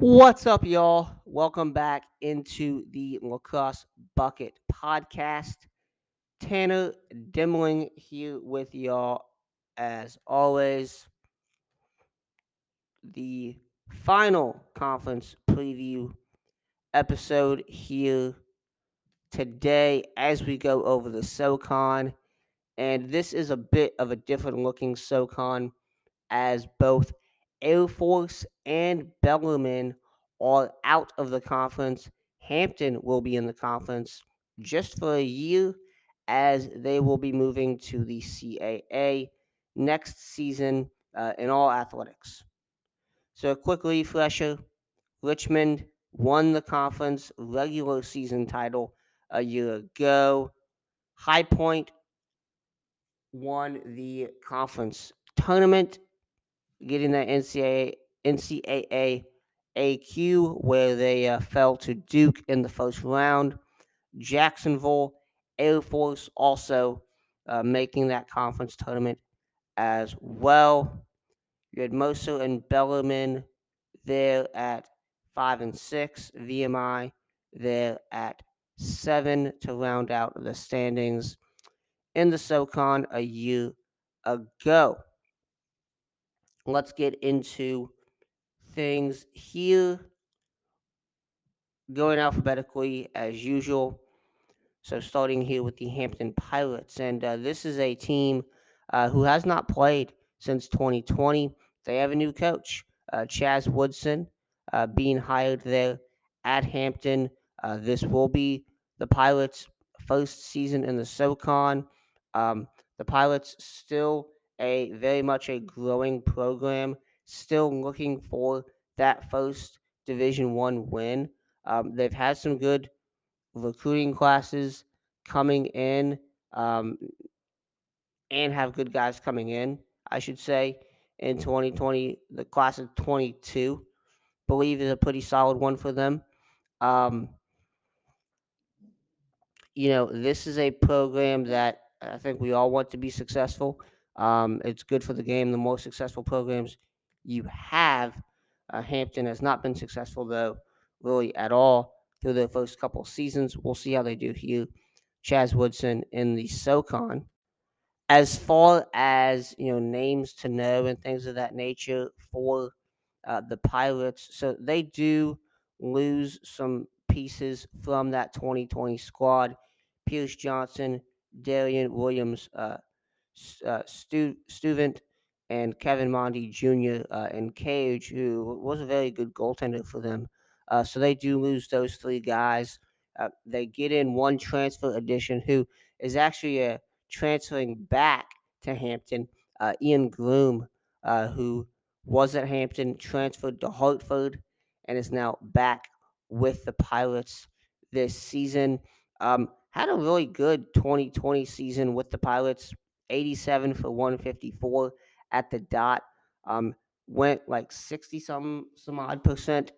What's up, y'all? Welcome back into the Lacrosse Bucket Podcast. Tanner Demling here with y'all as always. The final conference preview episode here today as we go over the SoCon. And this is a bit of a different looking SoCon as both Air Force and Bellarmine are out of the conference. Hampton will be in the conference just for a year as they will be moving to the CAA next season in all athletics. So a quick refresher, Richmond won the conference regular season title a year ago. High Point won the conference tournament, getting that NCAA AQ, where they fell to Duke in the first round. Jacksonville, Air Force also making that conference tournament as well. You had Mercer and Bellarmine there at 5 and 6. VMI there at 7 to round out the standings in the SoCon a year ago. Let's get into things here, going alphabetically as usual. So starting here with the Hampton Pirates. And this is a team who has not played since 2020. They have a new coach, Chaz Woodson, being hired there at Hampton. This will be the Pirates' first season in the SoCon. The Pirates still very much a growing program, still looking for that first Division I win. They've had some good recruiting classes coming in and have good guys coming in, I should say, in 2020. The class of 22, believe, is a pretty solid one for them. You know, this is a program that I think we all want to be successful. It's good for the game. The more successful programs you have, Hampton has not been successful, though, really at all through the first couple seasons. We'll see how they do here. Chaz Woodson in the SoCon. As far as, you know, names to know and things of that nature for the Pirates, so they do lose some pieces from that 2020 squad. Pierce Johnson, Darian Williams, Student, and Kevin Mondi Jr. And Cage, who was a very good goaltender for them. So they do lose those three guys. They get in one transfer addition who is actually transferring back to Hampton, Ian Gloom, who was at Hampton, transferred to Hartford, and is now back with the Pirates this season. Had a really good 2020 season with the Pirates. 87 for 154 at the dot. Went like 60-some odd percent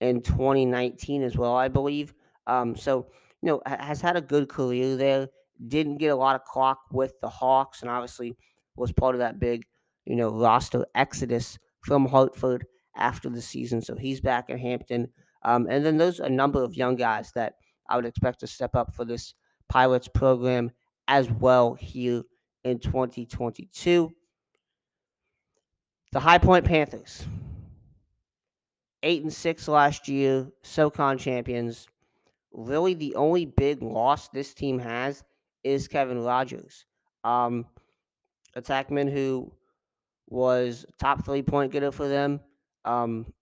in 2019 as well, I believe. So, you know, has had a good career there. Didn't get a lot of clock with the Hawks, and obviously was part of that big, you know, roster exodus from Hartford after the season. So he's back at Hampton. And then there's a number of young guys that I would expect to step up for this Pirates program as well here in 2022. The High Point Panthers, 8 and 6 last year, SoCon champions. Really, the only big loss this team has is Kevin Rogers, attackman who was top 3-point getter for them.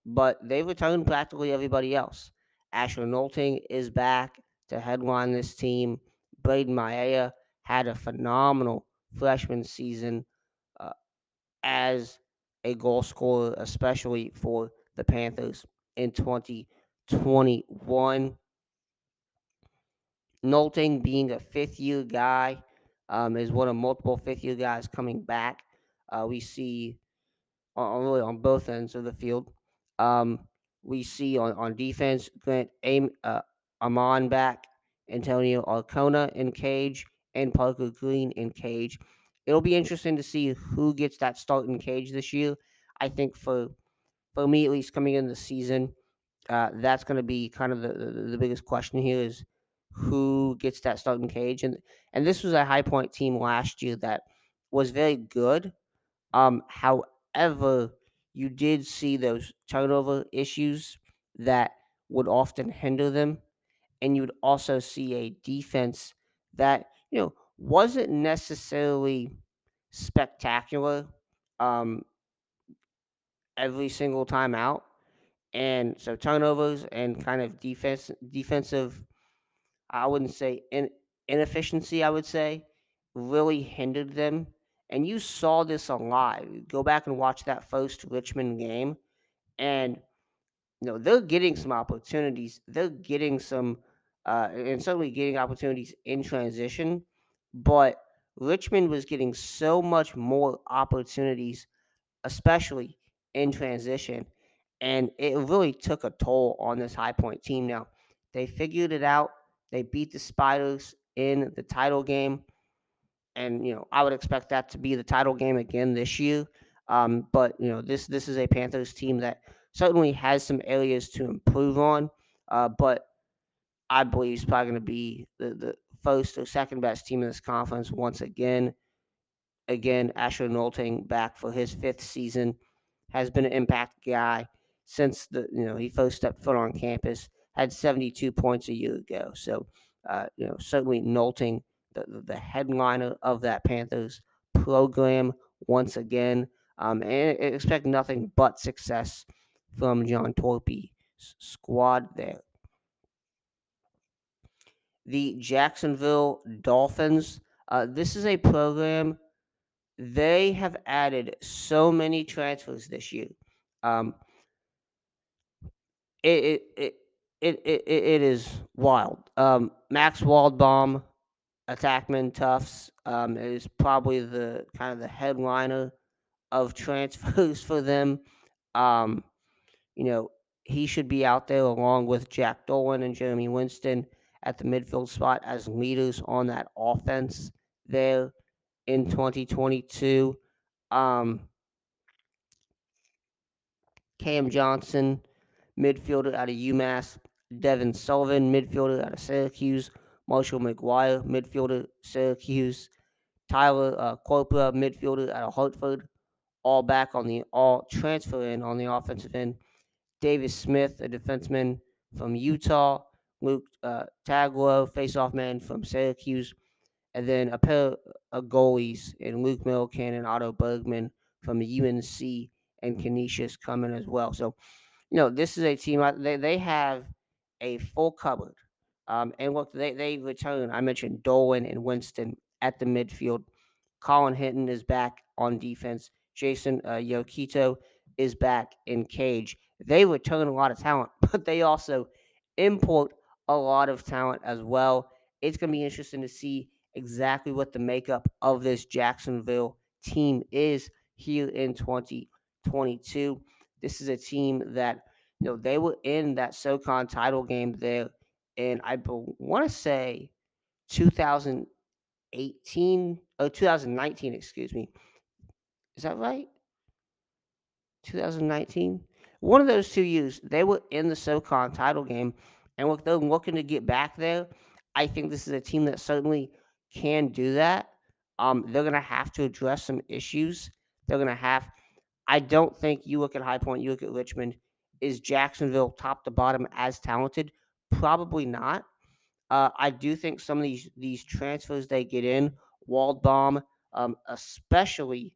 But they returned practically everybody else. Ashley Nolting is back to headline this team. Braden Maya had a phenomenal freshman season as a goal scorer, especially for the Panthers in 2021. Nolting, being a fifth-year guy, is one of multiple fifth-year guys coming back. We see really on both ends of the field. We see on defense, Grant Amon back, Antonio Arcona in Cage, and Parker Green in Cage. It'll be interesting to see who gets that start in Cage this year. I think for me, at least coming in the season, That's going to be kind of the biggest question here is who gets that starting cage. And this was a High Point team last year that was very good. However, you did see those turnover issues that would often hinder them. And you would also see a defense that, you know, wasn't necessarily spectacular every single time out. And so turnovers and kind of defensive, I wouldn't say inefficiency, I would say, really hindered them. And you saw this a lot. Go back and watch that first Richmond game. And, you know, they're getting some opportunities. They're getting some, and certainly getting opportunities in transition. But Richmond was getting so much more opportunities, especially in transition. And it really took a toll on this High Point team. Now, they figured it out. They beat the Spiders in the title game. And, you know, I would expect that to be the title game again this year. But, you know, this is a Panthers team that certainly has some areas to improve on. But I believe it's probably going to be the first or second best team in this conference once again. Again, Ashley Nolting back for his fifth season, has been an impact guy since he first stepped foot on campus, had 72 points a year ago. So, certainly Nolting, the headliner of that Panthers program once again. And expect nothing but success from John Torpy's squad there. The Jacksonville Dolphins, this is a program. They have added so many transfers this year. It is wild. Max Waldbaum, attackman Tufts, is probably the kind of the headliner of transfers for them. He should be out there along with Jack Dolan and Jeremy Winston at the midfield spot as leaders on that offense there in 2022. Cam Johnson, midfielder out of UMass. Devin Sullivan, midfielder out of Syracuse. Marshall McGuire, midfielder, Syracuse. Tyler Corpora, midfielder out of Hartford. All transfer in on the offensive end. Davis Smith, a defenseman from Utah. Luke Taglow, face-off man from Syracuse. And then a pair of goalies in Luke Millikan and Otto Bergman from UNC, and Canisius coming as well. So, this is a team. They have a full cupboard. And look, they return. I mentioned Dolan and Winston at the midfield. Colin Hinton is back on defense. Jason Yokito is back in cage. They return a lot of talent, but they also import a lot of talent as well. It's going to be interesting to see exactly what the makeup of this Jacksonville team is here in 2022. This is a team that, they were in that SoCon title game there. And I want to say 2019, excuse me. Is that right? 2019? One of those 2 years, they were in the SoCon title game. And look, they're looking to get back there. I think this is a team that certainly can do that. They're going to have to address some issues. They're going to have – I don't think you look at High Point, you look at Richmond. Is Jacksonville top to bottom as talented? Probably not. I do think some of these transfers they get in, Waldbaum especially,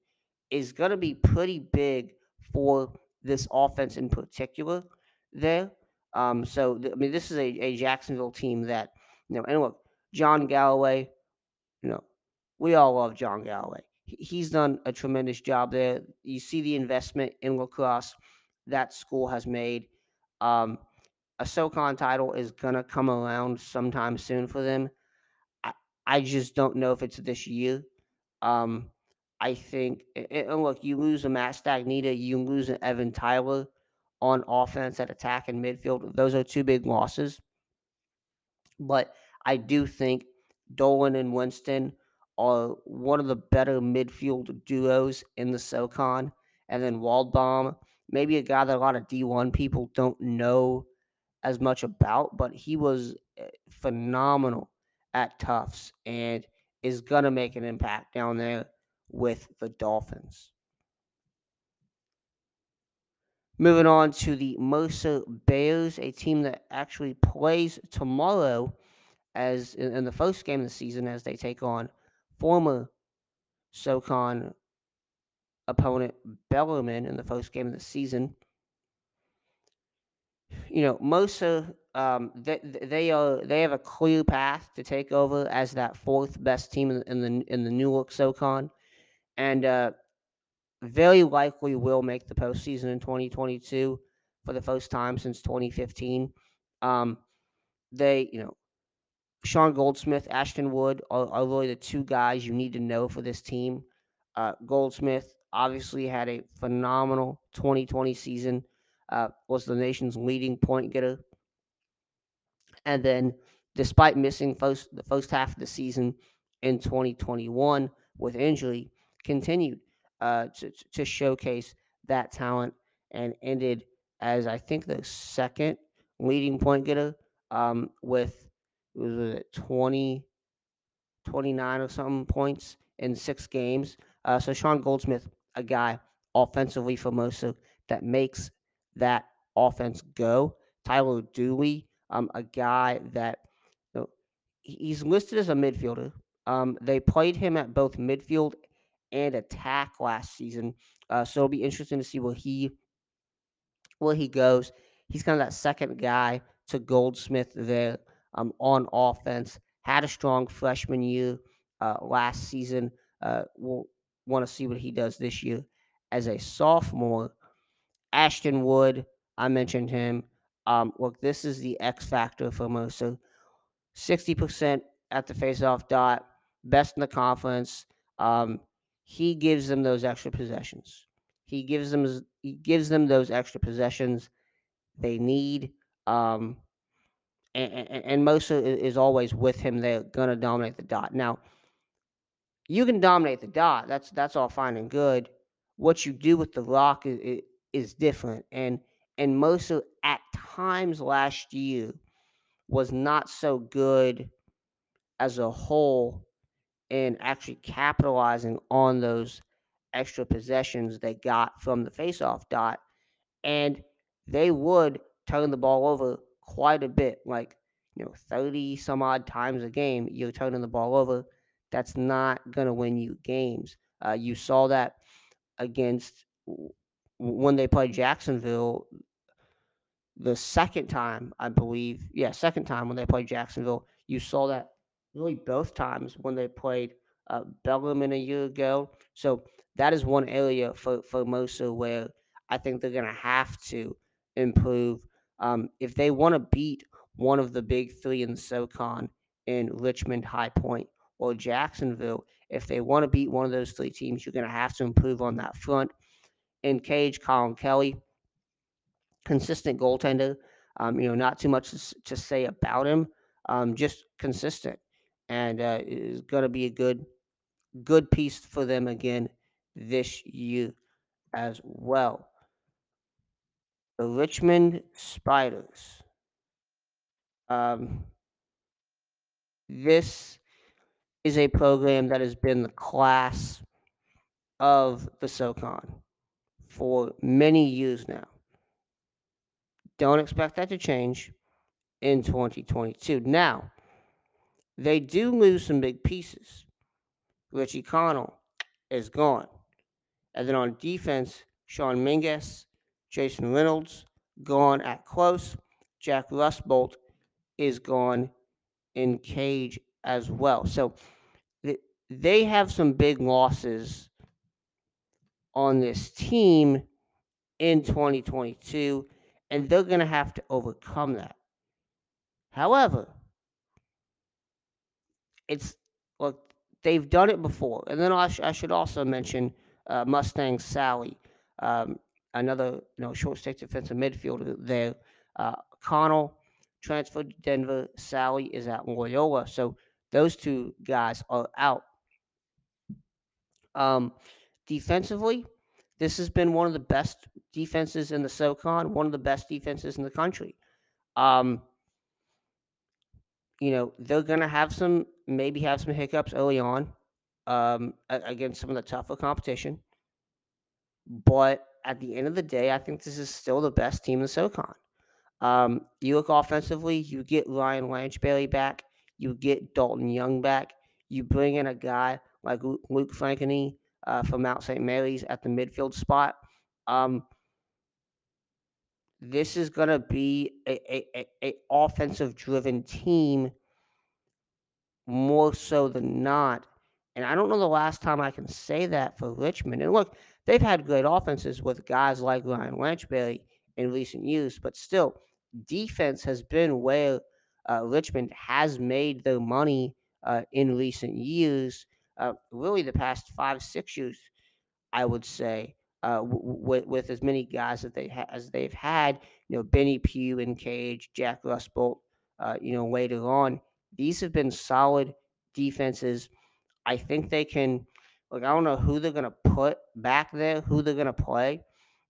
is going to be pretty big for this offense in particular there. This is a Jacksonville team that, and look, John Galloway, we all love John Galloway. He's done a tremendous job there. You see the investment in lacrosse that school has made. A SoCon title is going to come around sometime soon for them. I just don't know if it's this year. I think, and look, you lose a Matt Stagnita, you lose an Evan Tyler on offense at attack and midfield. Those are two big losses. But I do think Dolan and Winston are one of the better midfield duos in the SoCon. And then Waldbaum, maybe a guy that a lot of D1 people don't know as much about, but he was phenomenal at Tufts and is going to make an impact down there with the Dolphins. Moving on to the Mercer Bears, a team that actually plays tomorrow as in the first game of the season as they take on former SoCon opponent Bellarmine in the first game of the season. You know, Mercer, they have a clear path to take over as that fourth best team in the new look SoCon, and very likely will make the postseason in 2022 for the first time since 2015. Sean Goldsmith, Ashton Wood are really the two guys you need to know for this team. Goldsmith obviously had a phenomenal 2020 season. Was the nation's leading point getter. And then, despite missing the first half of the season in 2021 with injury, continued to showcase that talent and ended as, I think, the second leading point getter with 29 or something points in 6 games. So Sean Goldsmith, a guy offensively for Mercer that makes that offense go. Tyler Dooley, a guy that, you know, he's listed as a midfielder. They played him at both midfield and attack last season, so it'll be interesting to see where he goes. He's kind of that second guy to Goldsmith there on offense. Had a strong freshman year last season. We'll want to see what he does this year as a sophomore. Ashton Wood, I mentioned him. Look, this is the X factor for Mercer. 60% at the faceoff dot, best in the conference. He gives them those extra possessions. He gives them those extra possessions they need. And Mercer is always with him. They're gonna dominate the dot. Now, you can dominate the dot. That's all fine and good. What you do with the rock is different, and Mercer at times last year was not so good as a whole in actually capitalizing on those extra possessions they got from the faceoff dot, and they would turn the ball over quite a bit, like 30 some odd times a game you're turning the ball over. That's not gonna win you games. You saw that against. When they played Jacksonville the second time, I believe. Yeah, second time when they played Jacksonville. You saw that really both times when they played Bellarmine a year ago. So that is one area for Mercer where I think they're going to have to improve. If they want to beat one of the big three in the SoCon in Richmond, High Point, or Jacksonville, if they want to beat one of those three teams, you're going to have to improve on that front. In cage, Colin Kelly, consistent goaltender. Not too much to say about him. Just consistent, and is going to be a good piece for them again this year as well. The Richmond Spiders. This is a program that has been the class of the SoCon for many years now. Don't expect that to change in 2022. Now, they do lose some big pieces. Richie Connell is gone. And then on defense, Sean Mingus, Jason Reynolds, gone at close. Jack Rustbolt is gone in cage as well. So they have some big losses on this team in 2022, and they're going to have to overcome that. However, they've done it before. And then I should also mention Mustang Sally, another short stick defensive midfielder there. Connell transferred to Denver. Sally is at Loyola, so those two guys are out. Defensively, this has been one of the best defenses in the SoCon, one of the best defenses in the country. You know, they're going to have some, maybe have some hiccups early on against some of the tougher competition. But at the end of the day, I think this is still the best team in the SoCon. You look offensively, you get Ryan Lanchberry back. You get Dalton Young back. You bring in a guy like Luke Frankeny from Mount St. Mary's at the midfield spot. This is going to be a offensive-driven team more so than not. And I don't know the last time I can say that for Richmond. And look, they've had great offenses with guys like Ryan Lanchberry in recent years, but still, defense has been where Richmond has made their money in recent years, really the past 5-6 years, I would say, with as many guys that they as they've had, you know, Benny Pugh and Cage, Jack Rustbolt, you know, later on. These have been solid defenses. I think they can, like, I don't know who they're going to put back there, who they're going to play.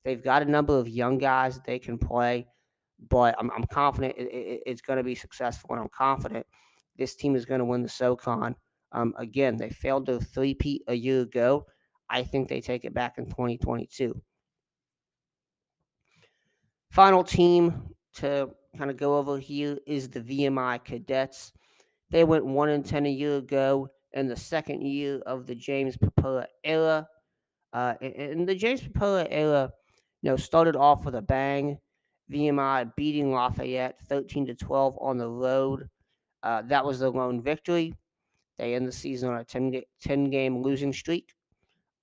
They've got a number of young guys that they can play, but I'm confident it's going to be successful, and I'm confident this team is going to win the SoCon. Again, they failed to three-peat a year ago. I think they take it back in 2022. Final team to kind of go over here is the VMI Cadets. They went 1-10 a year ago in the second year of the James Papilla era. And the James Papilla era, you know, started off with a bang. VMI beating Lafayette 13-12 on the road. That was their lone victory. They end the season on a 10-game losing streak.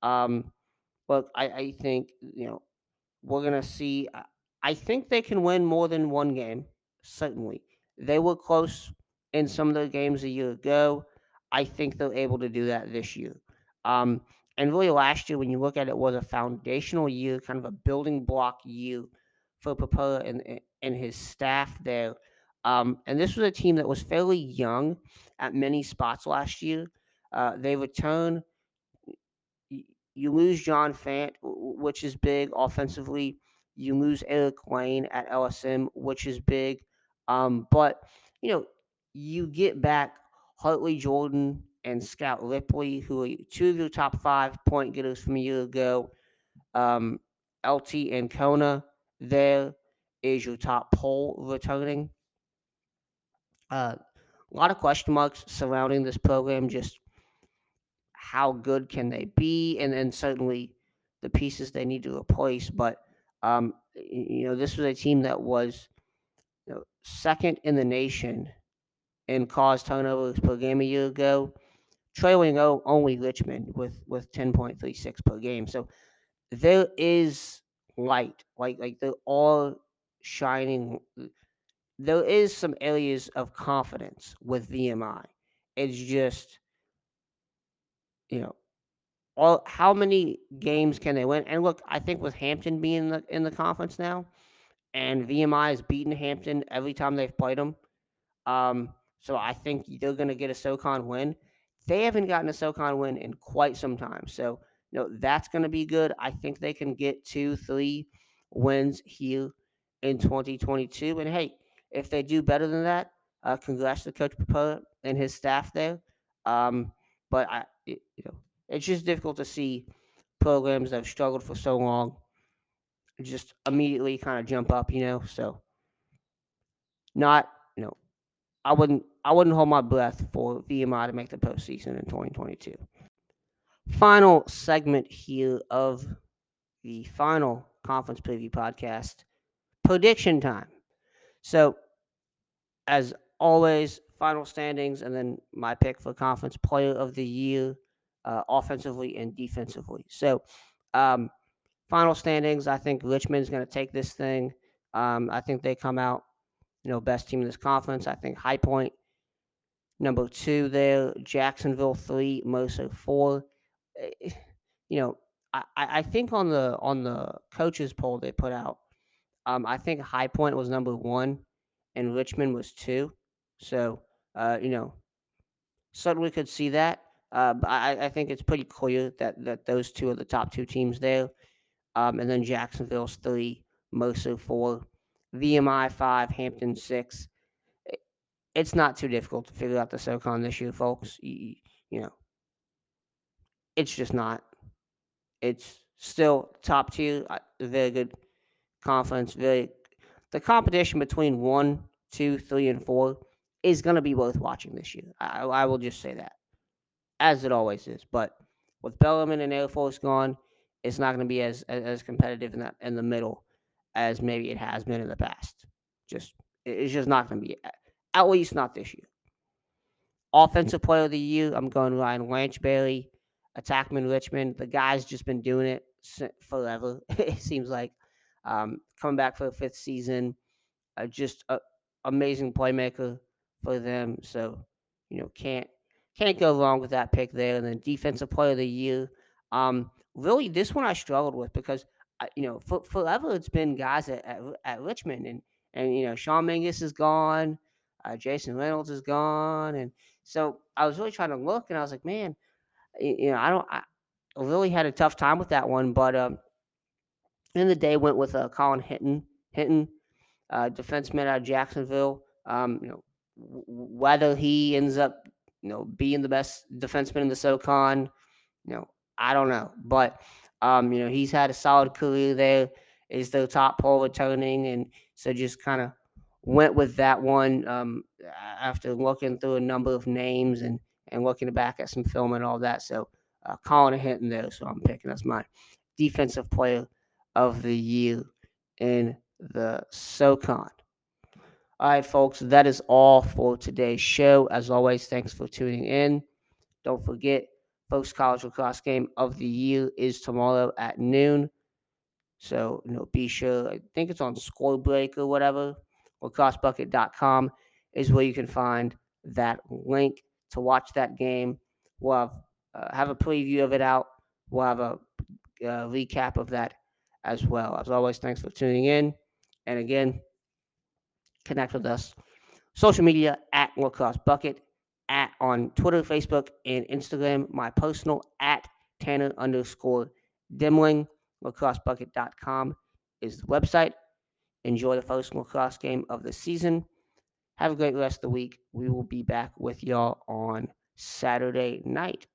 Look, I think, you know, we're going to see. I think they can win more than one game, certainly. They were close in some of their games a year ago. I think they're able to do that this year. And really last year, when you look at it, was a foundational year, kind of a building block year for Papilla and his staff there. And this was a team that was fairly young at many spots last year. They return. You lose John Fant, which is big offensively. You lose Eric Lane at LSM, which is big. But, you know, you get back Hartley Jordan and Scout Ripley, who are two of your top 5 point getters from a year ago. LT Ancona there is your top pole returning. A lot of question marks surrounding this program, just how good can they be, and then certainly the pieces they need to replace. But, you know, this was a team that was, you know, second in the nation in cause turnovers per game a year ago, trailing only Richmond with 10.36 per game. So there is light. Like they're all shining. There is some areas of confidence with VMI. It's just, you know, all how many games can they win? And look, I think with Hampton being in the conference now, and VMI has beaten Hampton every time they've played them, so I think they're going to get a SoCon win. They haven't gotten a SoCon win in quite some time, so you know that's going to be good. I think they can get 2-3 wins here in 2022. And hey, if they do better than that, congrats to Coach Papilla and his staff there. But you know, it's just difficult to see programs that have struggled for so long just immediately kind of jump up, you know. So not, you know, I wouldn't hold my breath for VMI to make the postseason in 2022. Final segment here of the final conference preview podcast, prediction time. So as always, final standings, and then my pick for conference player of the year, offensively and defensively. So final standings, I think Richmond's going to take this thing. I think they come out, you know, best team in this conference. I think High Point, number 2 there, Jacksonville 3, Mercer 4. You know, I think on the coaches poll they put out, I think High Point was number 1 and Richmond was 2. So, you know, certainly could see that. But I think it's pretty clear that those two are the top 2 teams there. And then Jacksonville's 3, Mercer 4. VMI 5, Hampton 6. It's not too difficult to figure out the SoCon this year, folks. You know, it's just not. It's still top tier, very good conference. The competition between 1, 2, 3, and 4 is going to be worth watching this year. I will just say that, as it always is. But with Bellarmine and Air Force gone, it's not going to be as competitive in the middle as maybe it has been in the past. It's just not going to be, at least not this year. Offensive player of the year, I'm going Ryan Lanchberry, attackman Richmond. The guy's just been doing it forever, it seems like. Coming back for the 5th season, just an amazing playmaker for them. So, you know, can't go wrong with that pick there. And then defensive player of the year, really this one I struggled with because, you know, forever it's been guys at Richmond. And you know, Sean Mingus is gone. Jason Reynolds is gone. And so I was really trying to look, and I was like, man, you know, I really had a tough time with that one. But in the day, went with Colin Hinton, defenseman out of Jacksonville. You know, whether he ends up, you know, being the best defenseman in the SoCon, you know, I don't know. But, you know, he's had a solid career there. Is their top pole returning, and so just kind of went with that one after looking through a number of names and looking back at some film and all that. So Colin Hinton there, so I'm picking. That's my defensive player of the year in the SoCon. All right, folks, that is all for today's show. As always, thanks for tuning in. Don't forget, folks, college lacrosse game of the year is tomorrow at noon. So, you know, be sure. I think it's on Scorebreak or whatever. LacrosseBucket.com is where you can find that link to watch that game. We'll have a preview of it out. We'll have a recap of that as well. As always, thanks for tuning in. And again, connect with us. Social media at LacrosseBucket, at on Twitter, Facebook, and Instagram. My personal at Tanner_Demling. LacrosseBucket.com is the website. Enjoy the first lacrosse game of the season. Have a great rest of the week. We will be back with y'all on Saturday night.